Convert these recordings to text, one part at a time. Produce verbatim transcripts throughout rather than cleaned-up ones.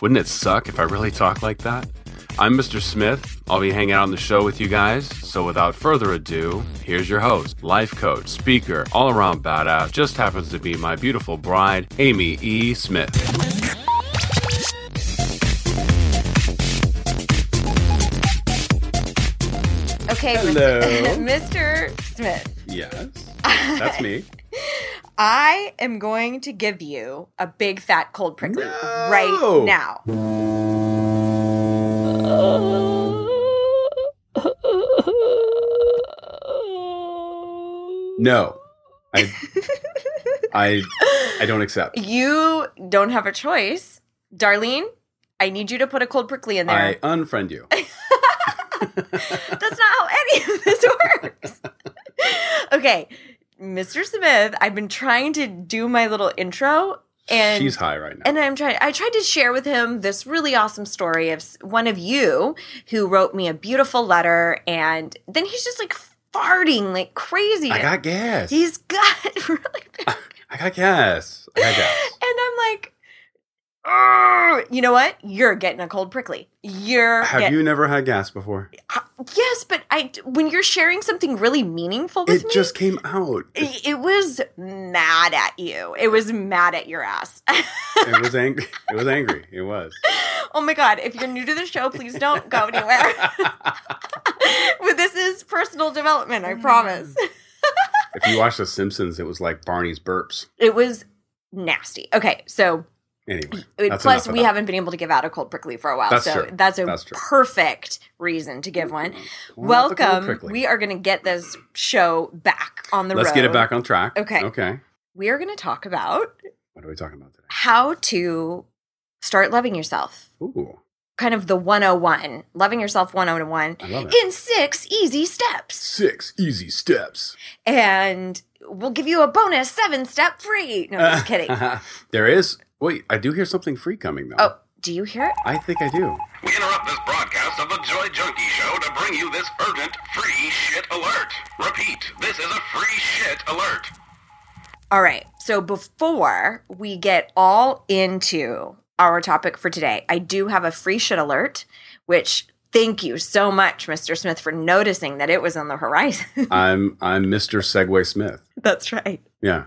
Wouldn't it suck if I really talked like that? I'm Mister Smith. I'll be hanging out on the show with you guys. So without further ado, here's your host, life coach, speaker, all-around badass, just happens to be my beautiful bride, Amy E. Smith. Okay, hello. Mister Smith. Yes, that's me. I am going to give you a big, fat, cold prickly no. right now. No. I, I, I don't accept. You don't have a choice. Darlene, I need you to put a cold prickly in there. I unfriend you. That's not how any of this works. Okay, Mister Smith, I've been trying to do my little intro, and she's high right now. And I'm trying. I tried to share with him this really awesome story of one of you who wrote me a beautiful letter, and then he's just like farting like crazy. I got gas. He's got really bad. I got gas. I got gas. And I'm like, you know what? You're getting a cold prickly. You're Have getting... you never had gas before? Uh, yes, but I, when you're sharing something really meaningful with it me. It just came out. It, it was mad at you. It was mad at your ass. It was angry. It was angry. It was. Oh my God. If you're new to the show, please don't go anywhere. Well, this is personal development, I promise. If you watch The Simpsons, it was like Barney's burps. It was nasty. Okay, so... Anyway, plus, we haven't been able to give out a cold prickly for a while, that's so true. that's a that's perfect reason to give one. Well, welcome. We are going to get this show back on the Let's road. Let's get it back on track. Okay. Okay. We are going to talk about... What are we talking about today? How to start loving yourself. Ooh. Kind of the one oh one. Loving yourself one oh one. I love it. In six easy steps. Six easy steps. And we'll give you a bonus seven step free. No, just kidding. There is... Wait, I do hear something free coming, though. Oh, do you hear it? I think I do. We interrupt this broadcast of the Joy Junkie Show to bring you this urgent free shit alert. Repeat, this is a free shit alert. All right, so before we get all into our topic for today, I do have a free shit alert, which thank you so much, Mister Smith, for noticing that it was on the horizon. I'm I'm Mister Segway Smith. That's right. Yeah.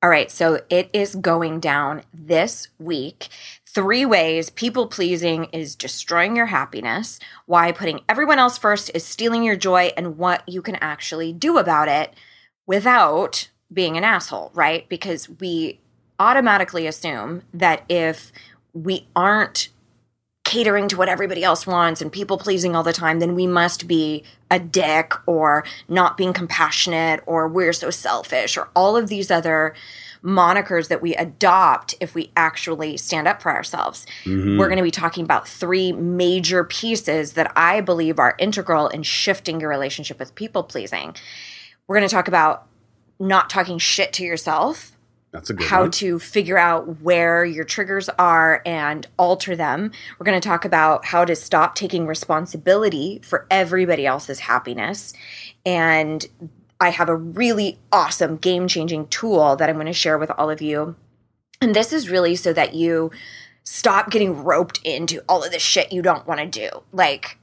All right, so it is going down this week. Three ways people-pleasing is destroying your happiness, why putting everyone else first is stealing your joy, and what you can actually do about it without being an asshole, right? Because we automatically assume that if we aren't catering to what everybody else wants and people-pleasing all the time, then we must be a dick or not being compassionate or we're so selfish or all of these other monikers that we adopt if we actually stand up for ourselves. Mm-hmm. We're going to be talking about three major pieces that I believe are integral in shifting your relationship with people-pleasing. We're going to talk about not talking shit to yourself. That's a good How one. To figure out where your triggers are and alter them. We're going to talk about how to stop taking responsibility for everybody else's happiness. And I have a really awesome game-changing tool that I'm going to share with all of you. And this is really so that you stop getting roped into all of this shit you don't want to do. Like,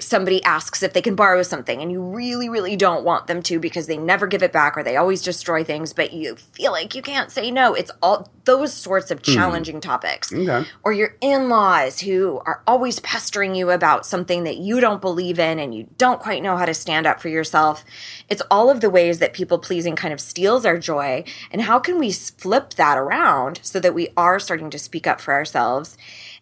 somebody asks if they can borrow something and you really, really don't want them to because they never give it back or they always destroy things, but you feel like you can't say no. It's all those sorts of challenging mm. topics. Okay. Or your in-laws who are always pestering you about something that you don't believe in and you don't quite know how to stand up for yourself. It's all of the ways that people-pleasing kind of steals our joy, and how can we flip that around so that we are starting to speak up for ourselves.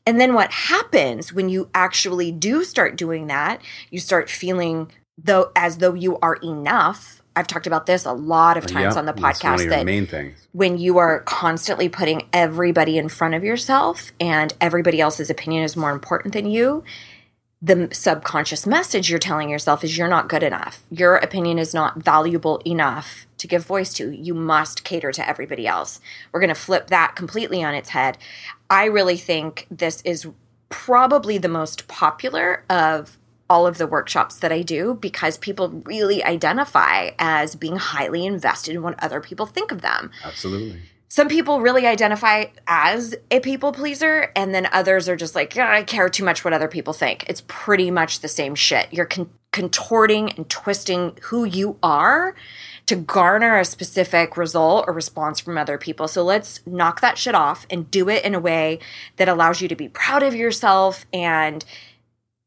And then what happens when you actually do start doing that, you start feeling though as though you are enough I've talked about this a lot of times yep, on the podcast, one of your main things. When you are constantly putting everybody in front of yourself and everybody else's opinion is more important than you, the subconscious message you're telling yourself is you're not good enough. Your opinion is not valuable enough to give voice to. You must cater to everybody else. We're going to flip that completely on its head. I really think this is probably the most popular of all of the workshops that I do, because people really identify as being highly invested in what other people think of them. Absolutely. Some people really identify as a people pleaser, and then others are just like, yeah, I care too much what other people think. It's pretty much the same shit. You're con- contorting and twisting who you are to garner a specific result or response from other people. So let's knock that shit off and do it in a way that allows you to be proud of yourself and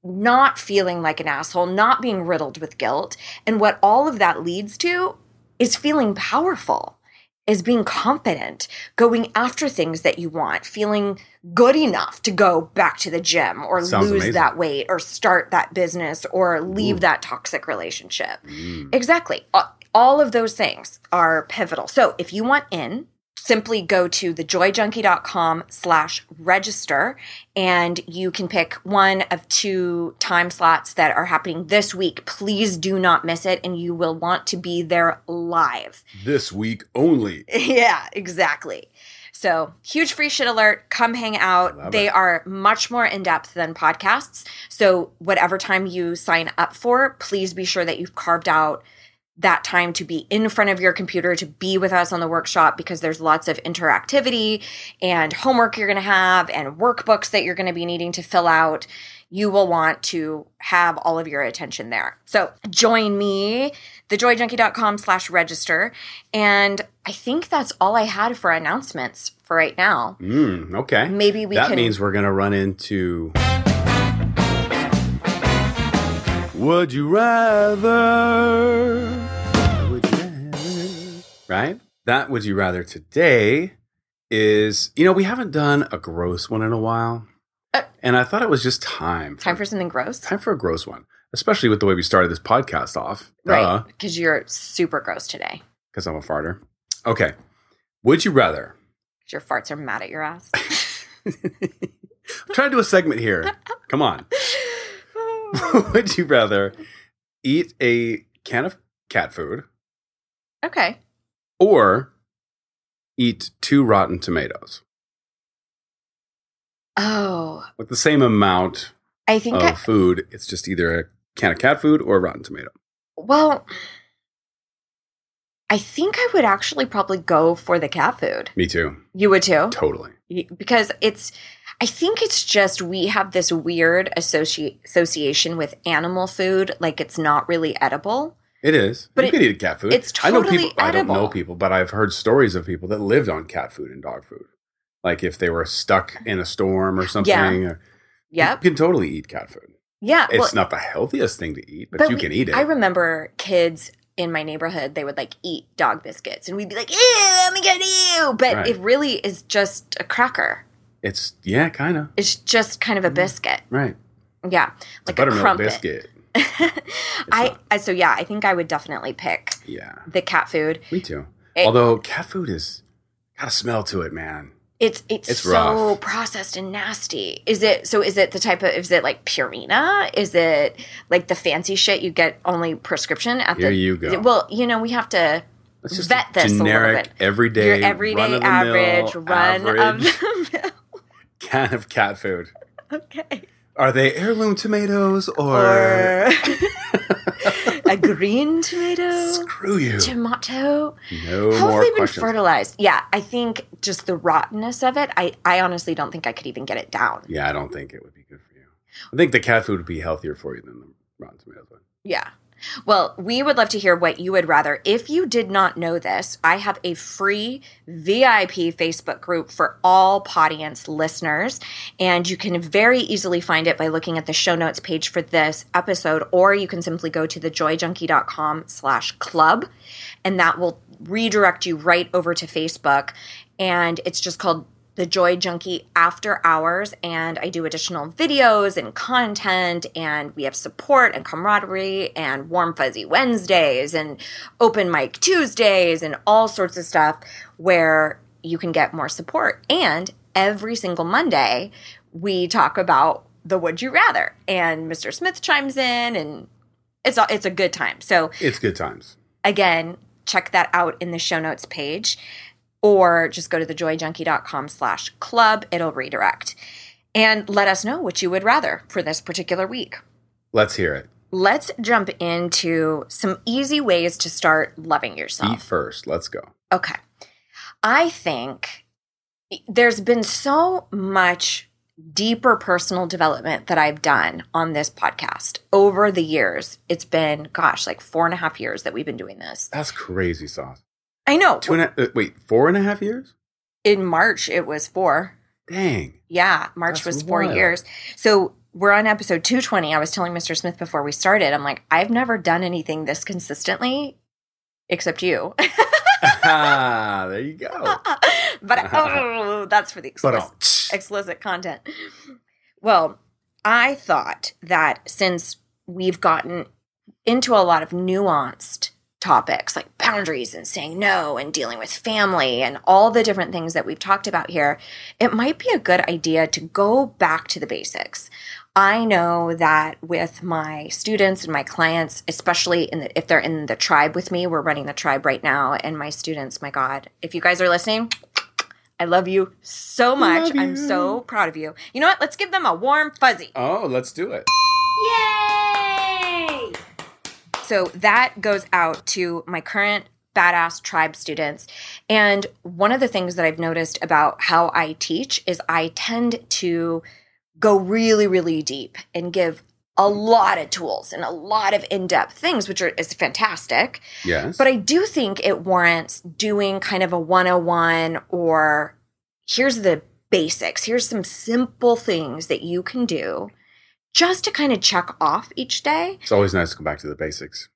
not feeling like an asshole, not being riddled with guilt. And what all of that leads to is feeling powerful, is being confident, going after things that you want, feeling good enough to go back to the gym or Sounds lose amazing. That weight or start that business or leave Ooh. That toxic relationship. Mm. Exactly. All of those things are pivotal. So if you want in, simply go to thejoyjunkie.com slash register, and you can pick one of two time slots that are happening this week. Please do not miss it, and you will want to be there live. This week only. Yeah, exactly. So huge free shit alert. Come hang out. Love they it. Are much more in-depth than podcasts. So whatever time you sign up for, please be sure that you've carved out that time to be in front of your computer, to be with us on the workshop, because there's lots of interactivity and homework you're going to have and workbooks that you're going to be needing to fill out. You will want to have all of your attention there. So join me, thejoyjunkie.com slash register. And I think that's all I had for announcements for right now. Mm, okay. Maybe we that can... That means we're going to run into... Would you rather? Would you rather? Right? That would you rather today is, you know, we haven't done a gross one in a while. Uh, and I thought it was just time. For, time for something gross? Time for a gross one. Especially with the way we started this podcast off. Right. Because you're super gross today. Because I'm a farter. Okay. Would you rather? Because your farts are mad at your ass. I'm trying to do a segment here. Come on. Would you rather eat a can of cat food? Okay. Or eat two rotten tomatoes? Oh. With the same amount I think of I, food. It's just either a can of cat food or a rotten tomato. Well, I think I would actually probably go for the cat food. Me too. You would too? Totally. Because it's... I think it's just we have this weird associ- association with animal food, like it's not really edible. It is. But you it, could eat cat food. It's totally I know people, edible. I don't know people, but I've heard stories of people that lived on cat food and dog food. Like if they were stuck in a storm or something. Yeah. Yep. You can totally eat cat food. Yeah. It's well, not the healthiest thing to eat, but, but you we, can eat it. I remember kids in my neighborhood, they would like eat dog biscuits and we'd be like, ew, oh my God, ew. But right. It really is just a cracker. It's, yeah, kind of. It's just kind of a biscuit. Right. Yeah. Like it's a buttermilk crumpet. Biscuit. I, I So, yeah, I think I would definitely pick yeah. the cat food. Me too. It, Although cat food is got a smell to it, man. It's it's, it's so rough. Processed and nasty. Is it so? Is it the type of? Is it like Purina? Is it like the fancy shit you get only prescription at Here the? Here you go. Well, you know we have to just vet this generic, a little bit. Everyday, your everyday run average mill, run average. Of the mill. Can of cat food. Okay. Are they heirloom tomatoes or... or a green tomato? Screw you. Tomato? No How more have they been questions. Fertilized? Yeah, I think just the rottenness of it, I, I honestly don't think I could even get it down. Yeah, I don't think it would be good for you. I think the cat food would be healthier for you than the rotten tomatoes one. Yeah. Well, we would love to hear what you would rather. If you did not know this, I have a free V I P Facebook group for all Podience listeners, and you can very easily find it by looking at the show notes page for this episode, or you can simply go to thejoyjunkie.com slash club, and that will redirect you right over to Facebook, and it's just called The Joy Junkie After Hours, and I do additional videos and content, and we have support and camaraderie and Warm Fuzzy Wednesdays and Open Mic Tuesdays and all sorts of stuff where you can get more support. And every single Monday, we talk about the Would You Rather, and Mister Smith chimes in, and it's a, it's a good time. So it's good times. Again, check that out in the show notes page. Or just go to thejoyjunkie.com slash club. It'll redirect. And let us know what you would rather for this particular week. Let's hear it. Let's jump into some easy ways to start loving yourself. Eat first. Let's go. Okay. I think there's been so much deeper personal development that I've done on this podcast over the years. It's been, gosh, like four and a half years that we've been doing this. That's crazy sauce. I know. Two and a, wait, four and a half years? In March, it was four. Dang. Yeah, March was four wild. years. So we're on episode two twenty. I was telling Mister Smith before we started, I'm like, I've never done anything this consistently except you. Ah, there you go. But oh, that's for the explicit, explicit content. Well, I thought that since we've gotten into a lot of nuanced topics like boundaries and saying no and dealing with family and all the different things that we've talked about here, it might be a good idea to go back to the basics. I know that with my students and my clients, especially in the, if they're in the tribe with me, we're running the tribe right now, and my students, my God, if you guys are listening, I love you so much. You. I'm so proud of you. You know what? Let's give them a warm fuzzy. Oh, let's do it. Yay! So that goes out to my current badass tribe students. And one of the things that I've noticed about how I teach is I tend to go really, really deep and give a lot of tools and a lot of in-depth things, which are, is fantastic. Yes. But I do think it warrants doing kind of a one oh one or here's the basics. Here's some simple things that you can do just to kind of check off each day. It's always nice to go back to the basics.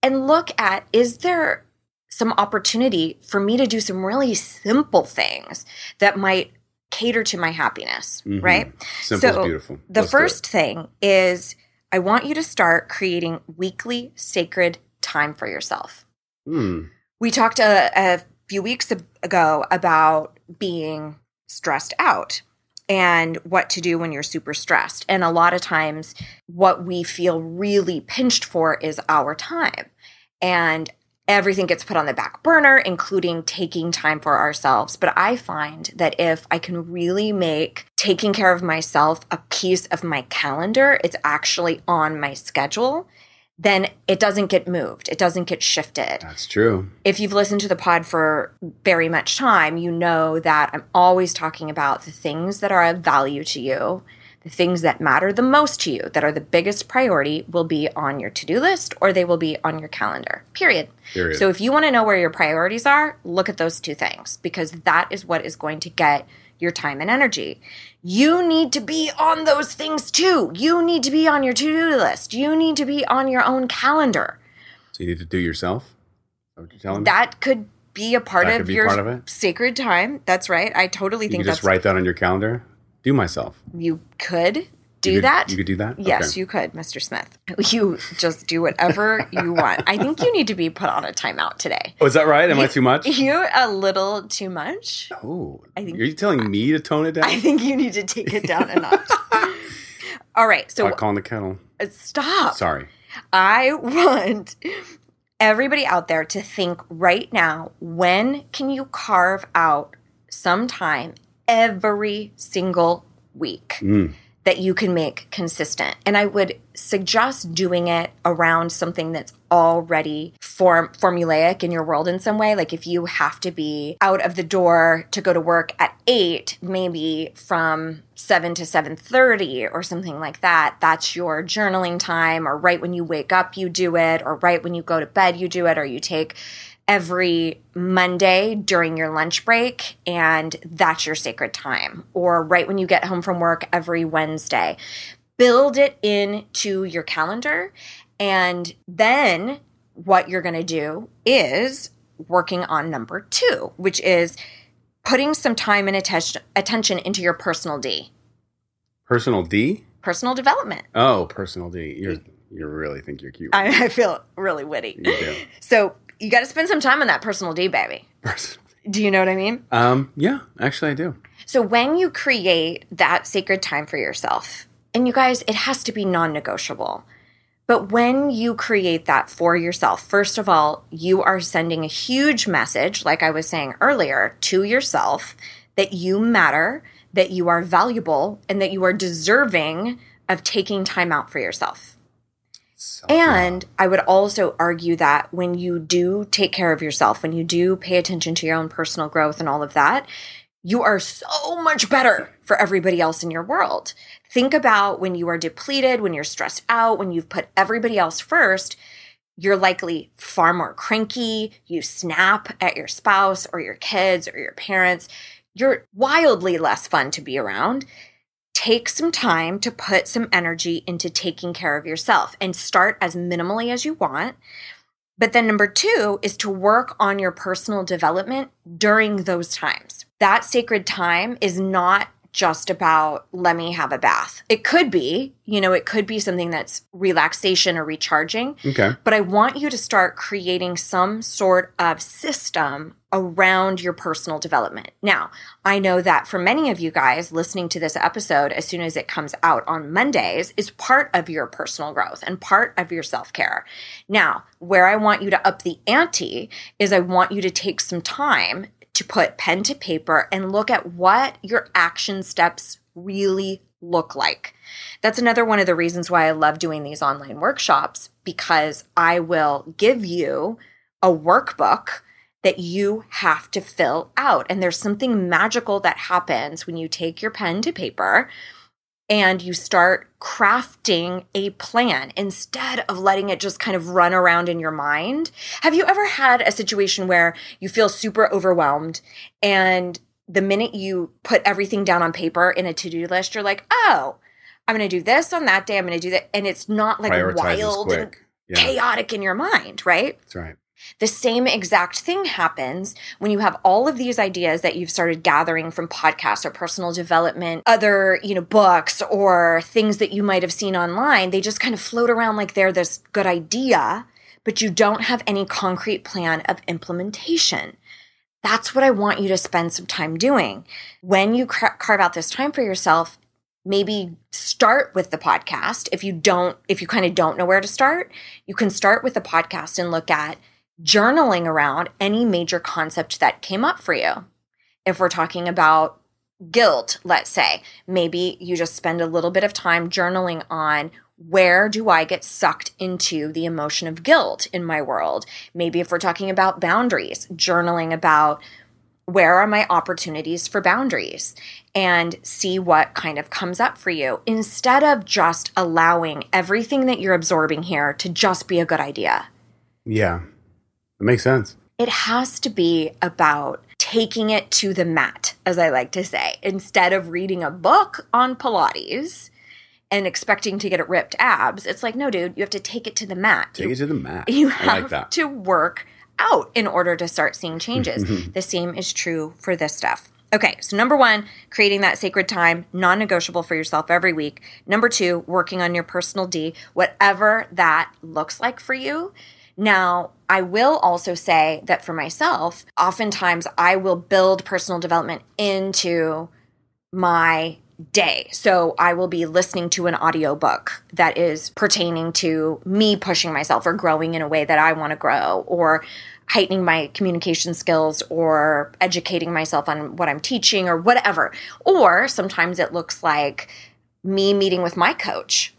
And look at, is there some opportunity for me to do some really simple things that might cater to my happiness, mm-hmm. right? Simple so is beautiful. The Let's first thing is I want you to start creating weekly sacred time for yourself. Mm. We talked a, a few weeks ago about being stressed out and what to do when you're super stressed. And a lot of times what we feel really pinched for is our time. And everything gets put on the back burner, including taking time for ourselves. But I find that if I can really make taking care of myself a piece of my calendar, it's actually on my schedule, then it doesn't get moved. It doesn't get shifted. That's true. If you've listened to the pod for very much time, you know that I'm always talking about the things that are of value to you, the things that matter the most to you, that are the biggest priority, will be on your to-do list or they will be on your calendar, period. Period. So if you want to know where your priorities are, look at those two things, because that is what is going to get your time and energy. You need to be on those things too. You need to be on your to-do list. You need to be on your own calendar. So you need to do yourself? What you telling me? That could be a part that of your part of sacred time. That's right. I totally you think that's... You just write that on your calendar? Do myself. You could do you could, that. You could do that? Yes, okay. You could, Mister Smith. You just do whatever you want. I think you need to be put on a timeout today. Oh, is that right? Am you, I too much? You a little too much. Oh, I think. Are you telling I, me to tone it down? I think you need to take it down a notch. All right. So I'm calling the kettle. Stop. Sorry. I want everybody out there to think right now, when can you carve out some time every single week mm. that you can make consistent. And I would suggest doing it around something that's already form- formulaic in your world in some way. Like if you have to be out of the door to go to work at eight, maybe from seven to seven thirty or something like that, that's your journaling time, or right when you wake up, you do it, or right when you go to bed, you do it, or you take every Monday during your lunch break, and that's your sacred time. Or right when you get home from work every Wednesday. Build it into your calendar, and then what you're going to do is working on number two, which is putting some time and atten- attention into your personal D. Personal D? Personal development. Oh, personal D. You're, you really think you're cute. I, I feel really witty. You do. So you got to spend some time on that personal D, baby. Personal D. Do you know what I mean? Um, yeah, actually I do. So when you create that sacred time for yourself, and you guys, it has to be non-negotiable. But when you create that for yourself, first of all, you are sending a huge message, like I was saying earlier, to yourself that you matter, that you are valuable, and that you are deserving of taking time out for yourself. So, and I would also argue that when you do take care of yourself, when you do pay attention to your own personal growth and all of that, you are so much better for everybody else in your world. Think about when you are depleted, when you're stressed out, when you've put everybody else first, you're likely far more cranky. You snap at your spouse or your kids or your parents. You're wildly less fun to be around. Take some time to put some energy into taking care of yourself and start as minimally as you want. But then number two is to work on your personal development during those times. That sacred time is not just about, let me have a bath. It could be, you know, it could be something that's relaxation or recharging. Okay. But I want you to start creating some sort of system around your personal development. Now, I know that for many of you guys listening to this episode, as soon as it comes out on Mondays, is part of your personal growth and part of your self-care. Now, where I want you to up the ante is I want you to take some time to put pen to paper and look at what your action steps really look like. That's another one of the reasons why I love doing these online workshops, because I will give you a workbook that you have to fill out. And there's something magical that happens when you take your pen to paper and you start crafting a plan instead of letting it just kind of run around in your mind. Have you ever had a situation where you feel super overwhelmed and the minute you put everything down on paper in a to-do list, you're like, oh, I'm going to do this on that day. I'm going to do that. And it's not like wild and yeah. chaotic in your mind, right? That's right. The same exact thing happens when you have all of these ideas that you've started gathering from podcasts or personal development, other, you know, books or things that you might have seen online. They just kind of float around like they're this good idea, but you don't have any concrete plan of implementation. That's what I want you to spend some time doing. When you car- carve out this time for yourself, maybe start with the podcast. If you don't, if you kind of don't know where to start, you can start with the podcast and look at journaling around any major concept that came up for you. If we're talking about guilt, let's say, maybe you just spend a little bit of time journaling on where do I get sucked into the emotion of guilt in my world. Maybe if we're talking about boundaries, journaling about where are my opportunities for boundaries and see what kind of comes up for you instead of just allowing everything that you're absorbing here to just be a good idea. Yeah. It makes sense. It has to be about taking it to the mat, as I like to say, instead of reading a book on Pilates and expecting to get ripped abs. It's like, no, dude, you have to take it to the mat. Take you, it to the mat. You have I like that. to work out in order to start seeing changes. The same is true for this stuff. Okay, so number one, creating that sacred time, non-negotiable for yourself every week. Number two, working on your personal D, whatever that looks like for you. Now, I will also say that for myself, oftentimes I will build personal development into my day. So I will be listening to an audiobook that is pertaining to me pushing myself or growing in a way that I want to grow or heightening my communication skills or educating myself on what I'm teaching or whatever. Or sometimes it looks like me meeting with my coach.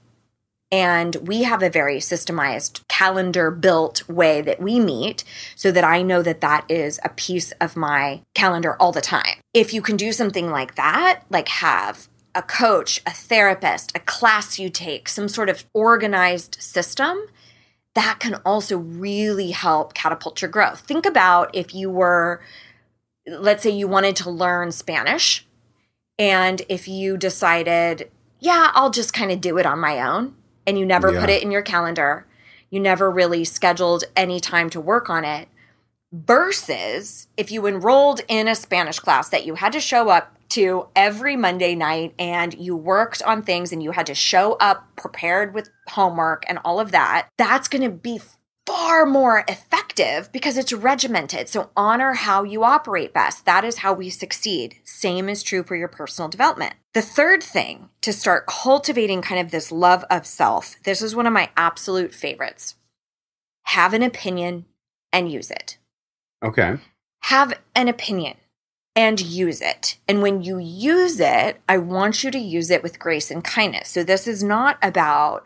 And we have a very systemized calendar-built way that we meet so that I know that that is a piece of my calendar all the time. If you can do something like that, like have a coach, a therapist, a class you take, some sort of organized system, that can also really help catapult your growth. Think about if you were, let's say you wanted to learn Spanish, and if you decided, yeah, I'll just kind of do it on my own. And you never yeah. put it in your calendar, you never really scheduled any time to work on it, versus if you enrolled in a Spanish class that you had to show up to every Monday night and you worked on things and you had to show up prepared with homework and all of that, that's going to be far more effective because it's regimented. So honor how you operate best. That is how we succeed. Same is true for your personal development. The third thing to start cultivating kind of this love of self, this is one of my absolute favorites. Have an opinion and use it. Okay. Have an opinion and use it. And when you use it, I want you to use it with grace and kindness. So this is not about,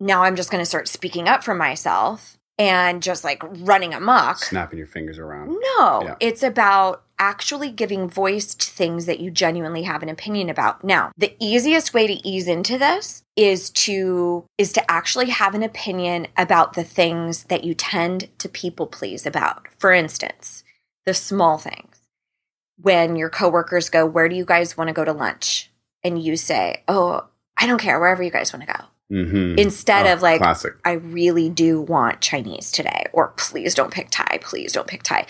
now I'm just going to start speaking up for myself and just like running amok. Snapping your fingers around. No, yeah. It's about actually giving voice to things that you genuinely have an opinion about. Now, the easiest way to ease into this is to is to actually have an opinion about the things that you tend to people please about. For instance, the small things. When your coworkers go, "Where do you guys want to go to lunch?" And you say, "Oh, I don't care, wherever you guys want to go." Mm-hmm. Instead oh, of like, classic. I really do want Chinese today, or please don't pick Thai, please don't pick Thai.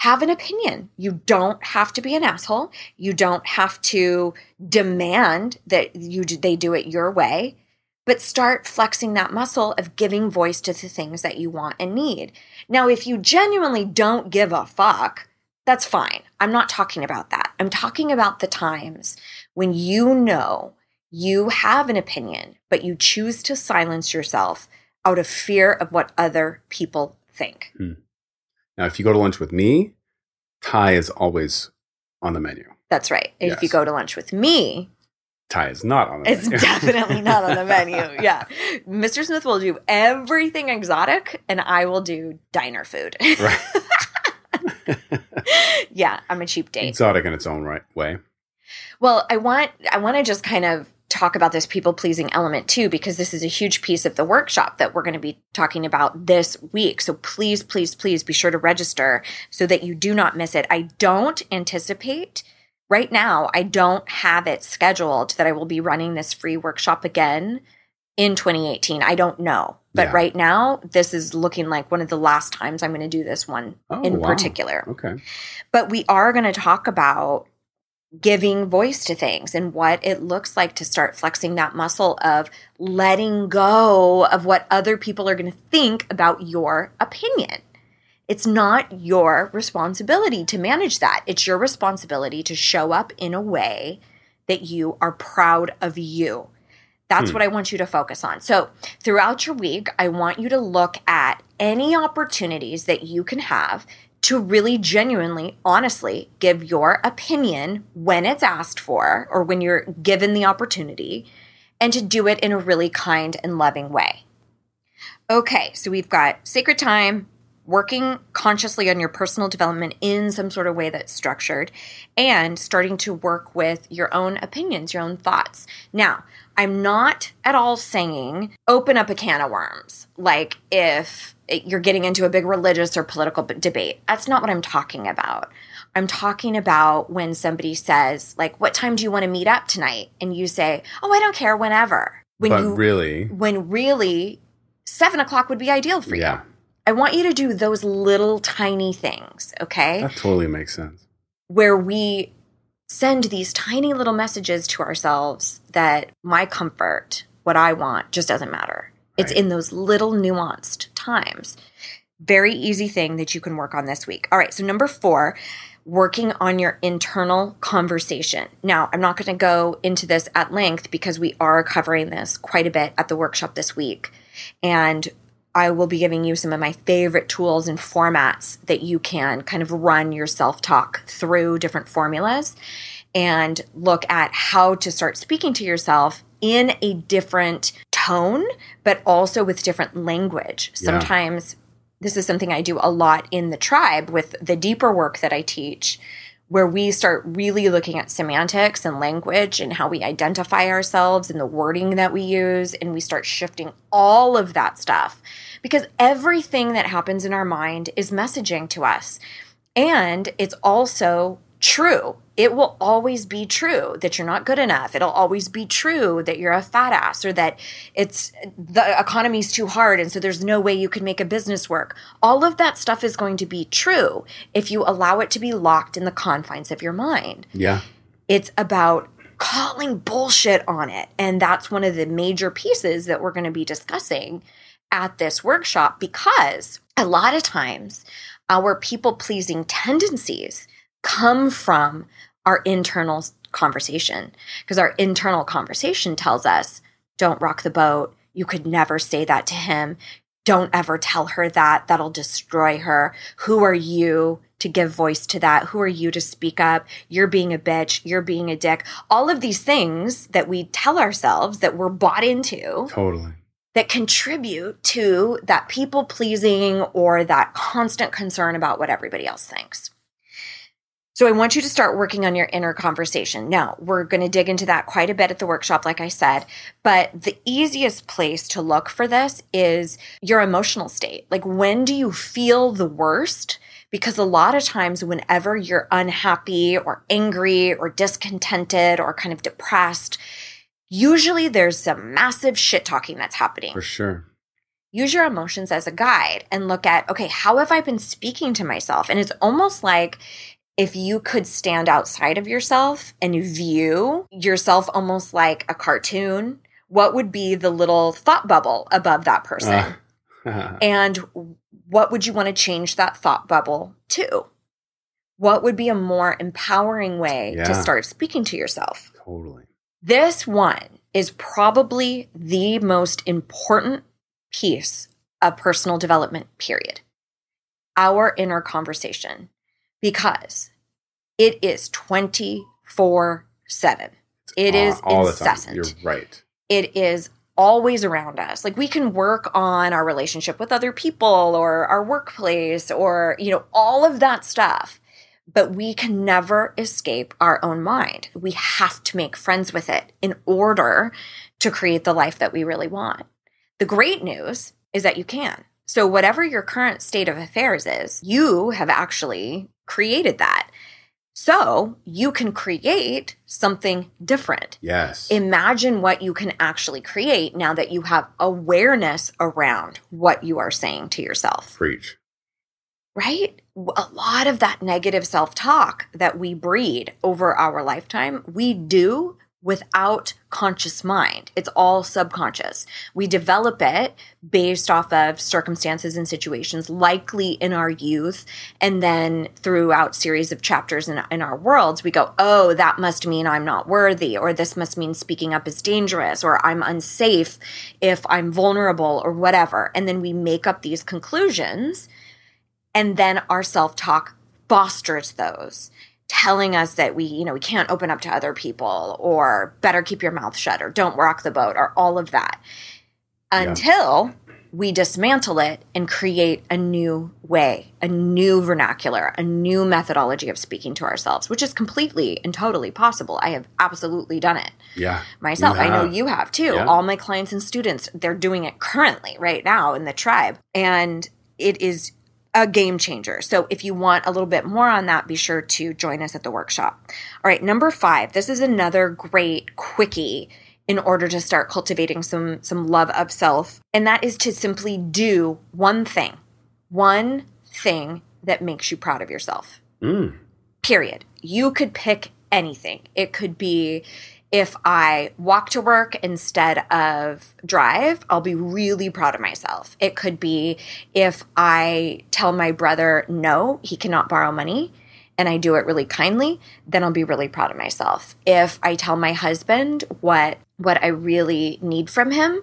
Have an opinion. You don't have to be an asshole. You don't have to demand that you do, they do it your way, but start flexing that muscle of giving voice to the things that you want and need. Now, if you genuinely don't give a fuck, that's fine. I'm not talking about that. I'm talking about the times when you know you have an opinion, but you choose to silence yourself out of fear of what other people think. Hmm. Now, if you go to lunch with me, Thai is always on the menu. That's right. And yes. If you go to lunch with me, Thai is not on the it's menu. It's definitely not on the menu. Yeah. Mister Smith will do everything exotic, and I will do diner food. Right. Yeah, I'm a cheap date. Exotic in its own right way. Well, I want I want to just kind of talk about this people-pleasing element too, because this is a huge piece of the workshop that we're going to be talking about this week. So please, please, please be sure to register so that you do not miss it. I don't anticipate right now, I don't have it scheduled that I will be running this free workshop again in twenty eighteen. I don't know. But yeah. Right now, this is looking like one of the last times I'm going to do this one oh, in wow. particular. Okay. But we are going to talk about giving voice to things and what it looks like to start flexing that muscle of letting go of what other people are going to think about your opinion. It's not your responsibility to manage that. It's your responsibility to show up in a way that you are proud of you. That's hmm. what I want you to focus on. So throughout your week, I want you to look at any opportunities that you can have to really genuinely, honestly give your opinion when it's asked for or when you're given the opportunity, and to do it in a really kind and loving way. Okay, so we've got sacred time, working consciously on your personal development in some sort of way that's structured, and starting to work with your own opinions, your own thoughts. Now, I'm not at all saying open up a can of worms, like if you're getting into a big religious or political debate. That's not what I'm talking about. I'm talking about when somebody says, like, what time do you want to meet up tonight? And you say, oh, I don't care, whenever. When but you, really? When really, seven o'clock would be ideal for yeah. you. I want you to do those little tiny things, okay? That totally makes sense. Where we send these tiny little messages to ourselves that my comfort, what I want, just doesn't matter. It's in those little nuanced times. Very easy thing that you can work on this week. All right, so number four, working on your internal conversation. Now, I'm not going to go into this at length because we are covering this quite a bit at the workshop this week. And I will be giving you some of my favorite tools and formats that you can kind of run your self-talk through different formulas and look at how to start speaking to yourself in a different tone, but also with different language. Sometimes yeah. this is something I do a lot in the tribe with the deeper work that I teach, where we start really looking at semantics and language and how we identify ourselves and the wording that we use, and we start shifting all of that stuff because everything that happens in our mind is messaging to us, and it's also true. It will always be true that you're not good enough. It'll always be true that you're a fat ass, or that it's the economy's too hard and so there's no way you can make a business work. All of that stuff is going to be true if you allow it to be locked in the confines of your mind. Yeah. It's about calling bullshit on it. And that's one of the major pieces that we're going to be discussing at this workshop, because a lot of times our people-pleasing tendencies come from our internal conversation, because our internal conversation tells us, don't rock the boat. You could never say that to him. Don't ever tell her that. That'll destroy her. Who are you to give voice to that? Who are you to speak up? You're being a bitch. You're being a dick. All of these things that we tell ourselves that we're bought into. Totally. That contribute to that people-pleasing or that constant concern about what everybody else thinks. So I want you to start working on your inner conversation. Now, we're going to dig into that quite a bit at the workshop, like I said. But the easiest place to look for this is your emotional state. Like, when do you feel the worst? Because a lot of times whenever you're unhappy or angry or discontented or kind of depressed, usually there's some massive shit-talking that's happening. For sure. Use your emotions as a guide and look at, okay, how have I been speaking to myself? And it's almost like – if you could stand outside of yourself and view yourself almost like a cartoon, what would be the little thought bubble above that person? Uh. And what would you want to change that thought bubble to? What would be a more empowering way yeah. to start speaking to yourself? Totally. This one is probably the most important piece of personal development, period. Our inner conversation. Because it is twenty-four seven. It is uh, incessant. You're right. It is always around us. Like, we can work on our relationship with other people or our workplace or, you know, all of that stuff. But we can never escape our own mind. We have to make friends with it in order to create the life that we really want. The great news is that you can. So whatever your current state of affairs is, you have actually created that. So you can create something different. Yes. Imagine what you can actually create now that you have awareness around what you are saying to yourself. Preach. Right? A lot of that negative self-talk that we breed over our lifetime, we do without conscious mind. It's all subconscious. We develop it based off of circumstances and situations, likely in our youth, and then throughout series of chapters in, in our worlds, we go, oh, that must mean I'm not worthy, or this must mean speaking up is dangerous, or I'm unsafe if I'm vulnerable, or whatever. And then we make up these conclusions, and then our self-talk fosters those, telling us that we, you know, we can't open up to other people, or better keep your mouth shut, or don't rock the boat, or all of that, until yeah. we dismantle it and create a new way, a new vernacular, a new methodology of speaking to ourselves, which is completely and totally possible. I have absolutely done it yeah, myself. I know you have too. Yeah. All my clients and students, they're doing it currently right now in the tribe. And it is a game changer. So if you want a little bit more on that, be sure to join us at the workshop. All right, number five. This is another great quickie in order to start cultivating some some love of self, and that is to simply do one thing. One thing that makes you proud of yourself. Mm. Period. You could pick anything. It could be, if I walk to work instead of drive, I'll be really proud of myself. It could be, if I tell my brother no, he cannot borrow money, and I do it really kindly, then I'll be really proud of myself. If I tell my husband what what I really need from him,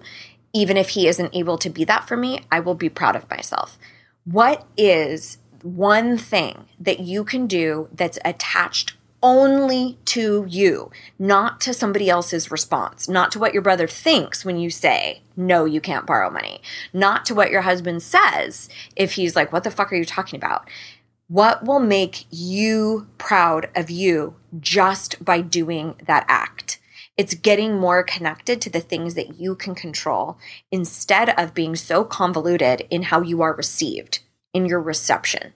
even if he isn't able to be that for me, I will be proud of myself. What is one thing that you can do that's attached only to you, not to somebody else's response, not to what your brother thinks when you say, no, you can't borrow money, not to what your husband says if he's like, what the fuck are you talking about? What will make you proud of you just by doing that act? It's getting more connected to the things that you can control instead of being so convoluted in how you are received, in your reception.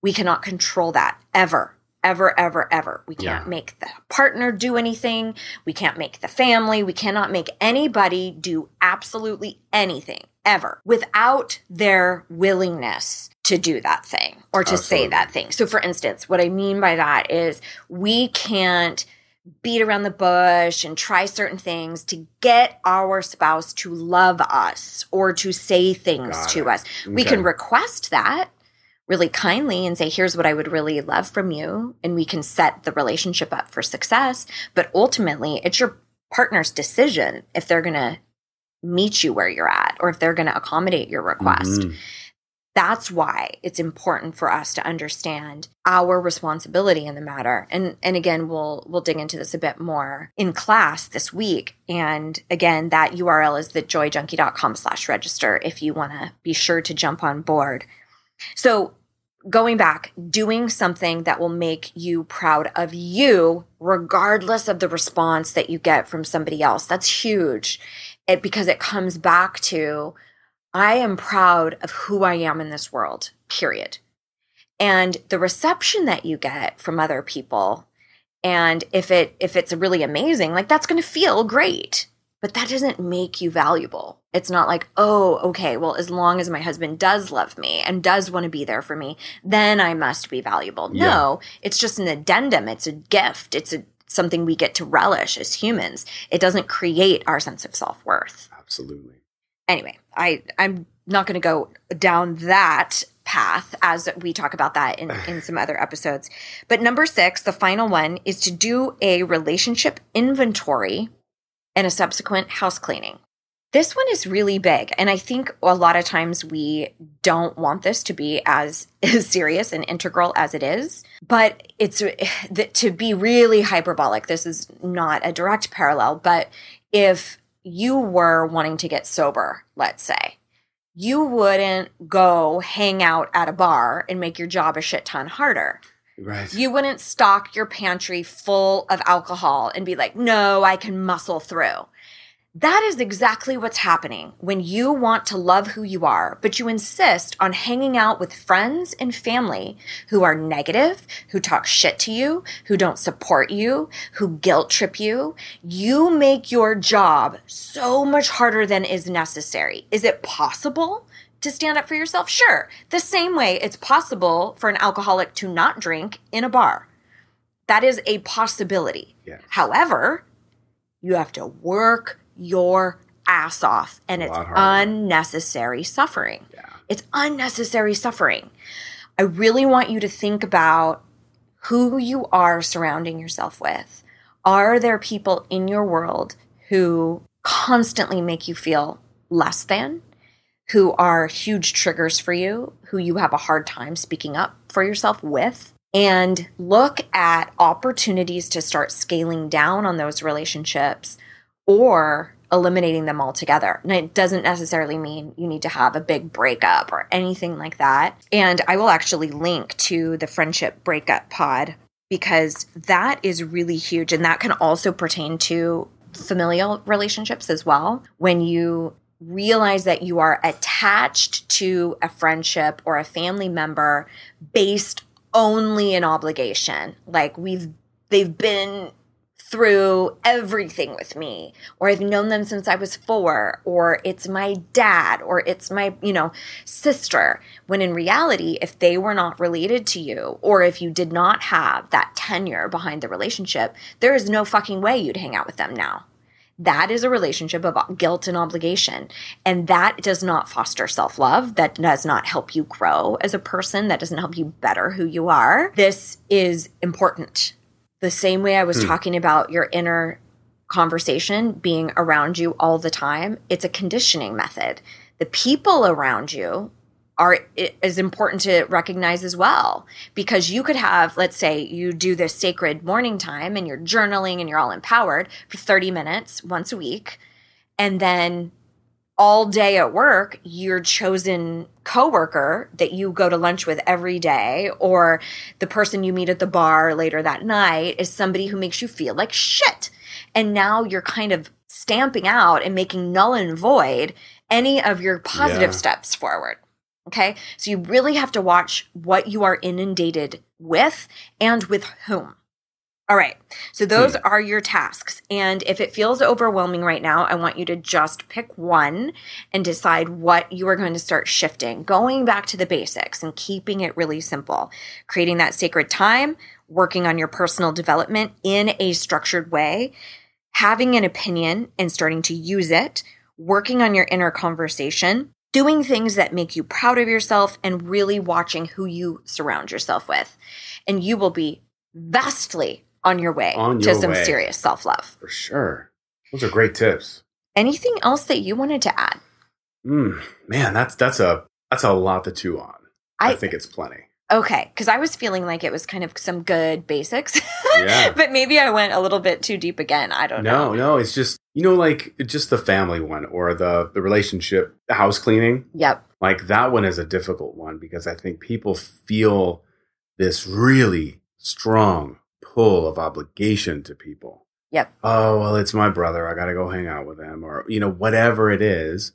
We cannot control that ever. ever, ever, ever. We can't yeah. make the partner do anything. We can't make the family. We cannot make anybody do absolutely anything ever without their willingness to do that thing or to absolutely. say that thing. So for instance, what I mean by that is we can't beat around the bush and try certain things to get our spouse to love us or to say things Got to it. us. Okay. We can request that really kindly and say, here's what I would really love from you. And we can set the relationship up for success. But ultimately, it's your partner's decision if they're going to meet you where you're at or if they're going to accommodate your request. Mm-hmm. That's why it's important for us to understand our responsibility in the matter. And and again, we'll we'll dig into this a bit more in class this week. And again, that U R L is the joy junkie dot com slash register if you want to be sure to jump on board. So going back, doing something that will make you proud of you, regardless of the response that you get from somebody else. That's huge. It because it comes back to I am proud of who I am in this world, period. And the reception that you get from other people, and if it if it's really amazing, like that's going to feel great, but that doesn't make you valuable. It's not like, oh, okay, well, as long as my husband does love me and does want to be there for me, then I must be valuable. Yeah. No, it's just an addendum. It's a gift. It's a, something we get to relish as humans. It doesn't create our sense of self-worth. Absolutely. Anyway, I, I'm not going to go down that path as we talk about that in, in some other episodes. But number six, the final one, is to do a relationship inventory and a subsequent house cleaning. This one is really big. And I think a lot of times we don't want this to be as, as serious and integral as it is. But it's to be really hyperbolic, this is not a direct parallel, but if you were wanting to get sober, let's say, you wouldn't go hang out at a bar and make your job a shit ton harder. Right. You wouldn't stock your pantry full of alcohol and be like, no, I can muscle through. That is exactly what's happening when you want to love who you are, but you insist on hanging out with friends and family who are negative, who talk shit to you, who don't support you, who guilt trip you. You make your job so much harder than is necessary. Is it possible to stand up for yourself? Sure. The same way it's possible for an alcoholic to not drink in a bar. That is a possibility. Yeah. However, you have to work your ass off, and it's unnecessary suffering. Yeah. It's unnecessary suffering. I really want you to think about who you are surrounding yourself with. Are there people in your world who constantly make you feel less than, who are huge triggers for you, who you have a hard time speaking up for yourself with? And look at opportunities to start scaling down on those relationships or eliminating them altogether. And it doesn't necessarily mean you need to have a big breakup or anything like that. And I will actually link to the Friendship Breakup Pod because that is really huge. And that can also pertain to familial relationships as well. When you realize that you are attached to a friendship or a family member based only in obligation, like we've they've been through everything with me, or I've known them since I was four, or it's my dad, or it's my, you know, sister. When in reality, if they were not related to you, or if you did not have that tenure behind the relationship, there is no fucking way you'd hang out with them now. That is a relationship of guilt and obligation. And that does not foster self-love. That does not help you grow as a person. That doesn't help you better who you are. This is important. The same way I was hmm. talking about your inner conversation being around you all the time, it's a conditioning method. The people around you are is important to recognize as well, because you could have, let's say you do this sacred morning time and you're journaling and you're all empowered for thirty minutes once a week, and then all day at work, your chosen coworker that you go to lunch with every day or the person you meet at the bar later that night is somebody who makes you feel like shit. And now you're kind of stamping out and making null and void any of your positive yeah. steps forward. Okay, so you really have to watch what you are inundated with and with whom. All right, so those hmm. are your tasks. And if it feels overwhelming right now, I want you to just pick one and decide what you are going to start shifting, going back to the basics and keeping it really simple, creating that sacred time, working on your personal development in a structured way, having an opinion and starting to use it, working on your inner conversation, doing things that make you proud of yourself, and really watching who you surround yourself with. And you will be vastly on your way on your to some way. serious self-love. For sure. Those are great tips. Anything else that you wanted to add? Mm, man, that's that's a that's a lot to chew on. I, I think it's plenty. Okay, because I was feeling like it was kind of some good basics. Yeah. But maybe I went a little bit too deep again. I don't no, know. No, no, it's just, you know, like just the family one or the, the relationship, the house cleaning. Yep. Like that one is a difficult one because I think people feel this really strong pull of obligation to people. Yep. Oh, well, it's my brother. I got to go hang out with him, or, you know, whatever it is.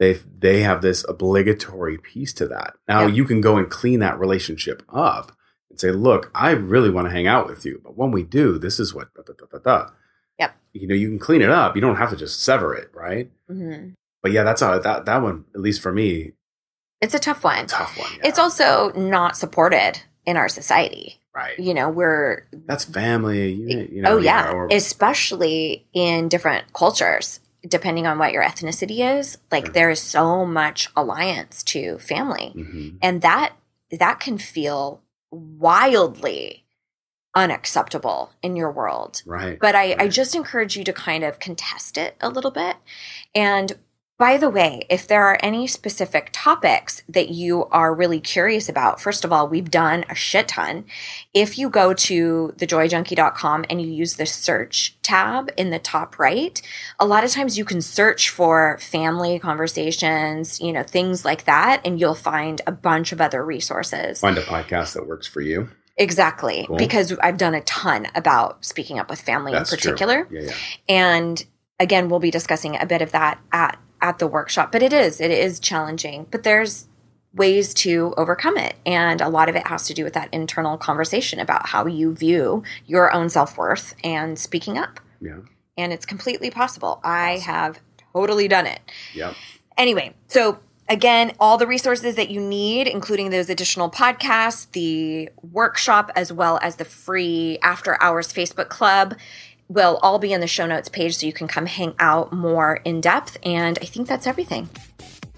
They they have this obligatory piece to that. Now yep. you can go and clean that relationship up and say, look, I really want to hang out with you. But when we do, this is what da, da, da, da, da. Yep. You know, you can clean it up. You don't have to just sever it, right? Mm-hmm. But yeah, that's how that, that one, at least for me. It's a tough one. Tough one. Yeah. It's also not supported in our society. Right. You know, we're. That's family. You, you know, oh, yeah. Or, especially in different cultures. Depending on what your ethnicity is, like there is so much alliance to family. Mm-hmm. And that that can feel wildly unacceptable in your world. Right. But I, right. I just encourage you to kind of contest it a little bit. And by the way, if there are any specific topics that you are really curious about, first of all, we've done a shit ton. If you go to the joy junkie dot com and you use the search tab in the top right, a lot of times you can search for family conversations, you know, things like that, and you'll find a bunch of other resources. Find a podcast that works for you. Exactly. Cool. Because I've done a ton about speaking up with family That's in particular. True. Yeah, yeah. And again, we'll be discussing a bit of that at at the workshop, but it is, it is challenging, but there's ways to overcome it. And a lot of it has to do with that internal conversation about how you view your own self-worth and speaking up. Yeah. And it's completely possible. I have totally done it. Yeah. Anyway, so again, all the resources that you need, including those additional podcasts, the workshop, as well as the free After Hours Facebook Club, will all be in the show notes page, so you can come hang out more in depth. And I think that's everything.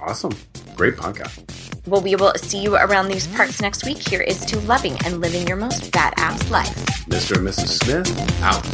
Awesome. Great podcast. Well, we will see you around these parts next week. Here is to loving and living your most badass life. Mister and Missus Smith, out.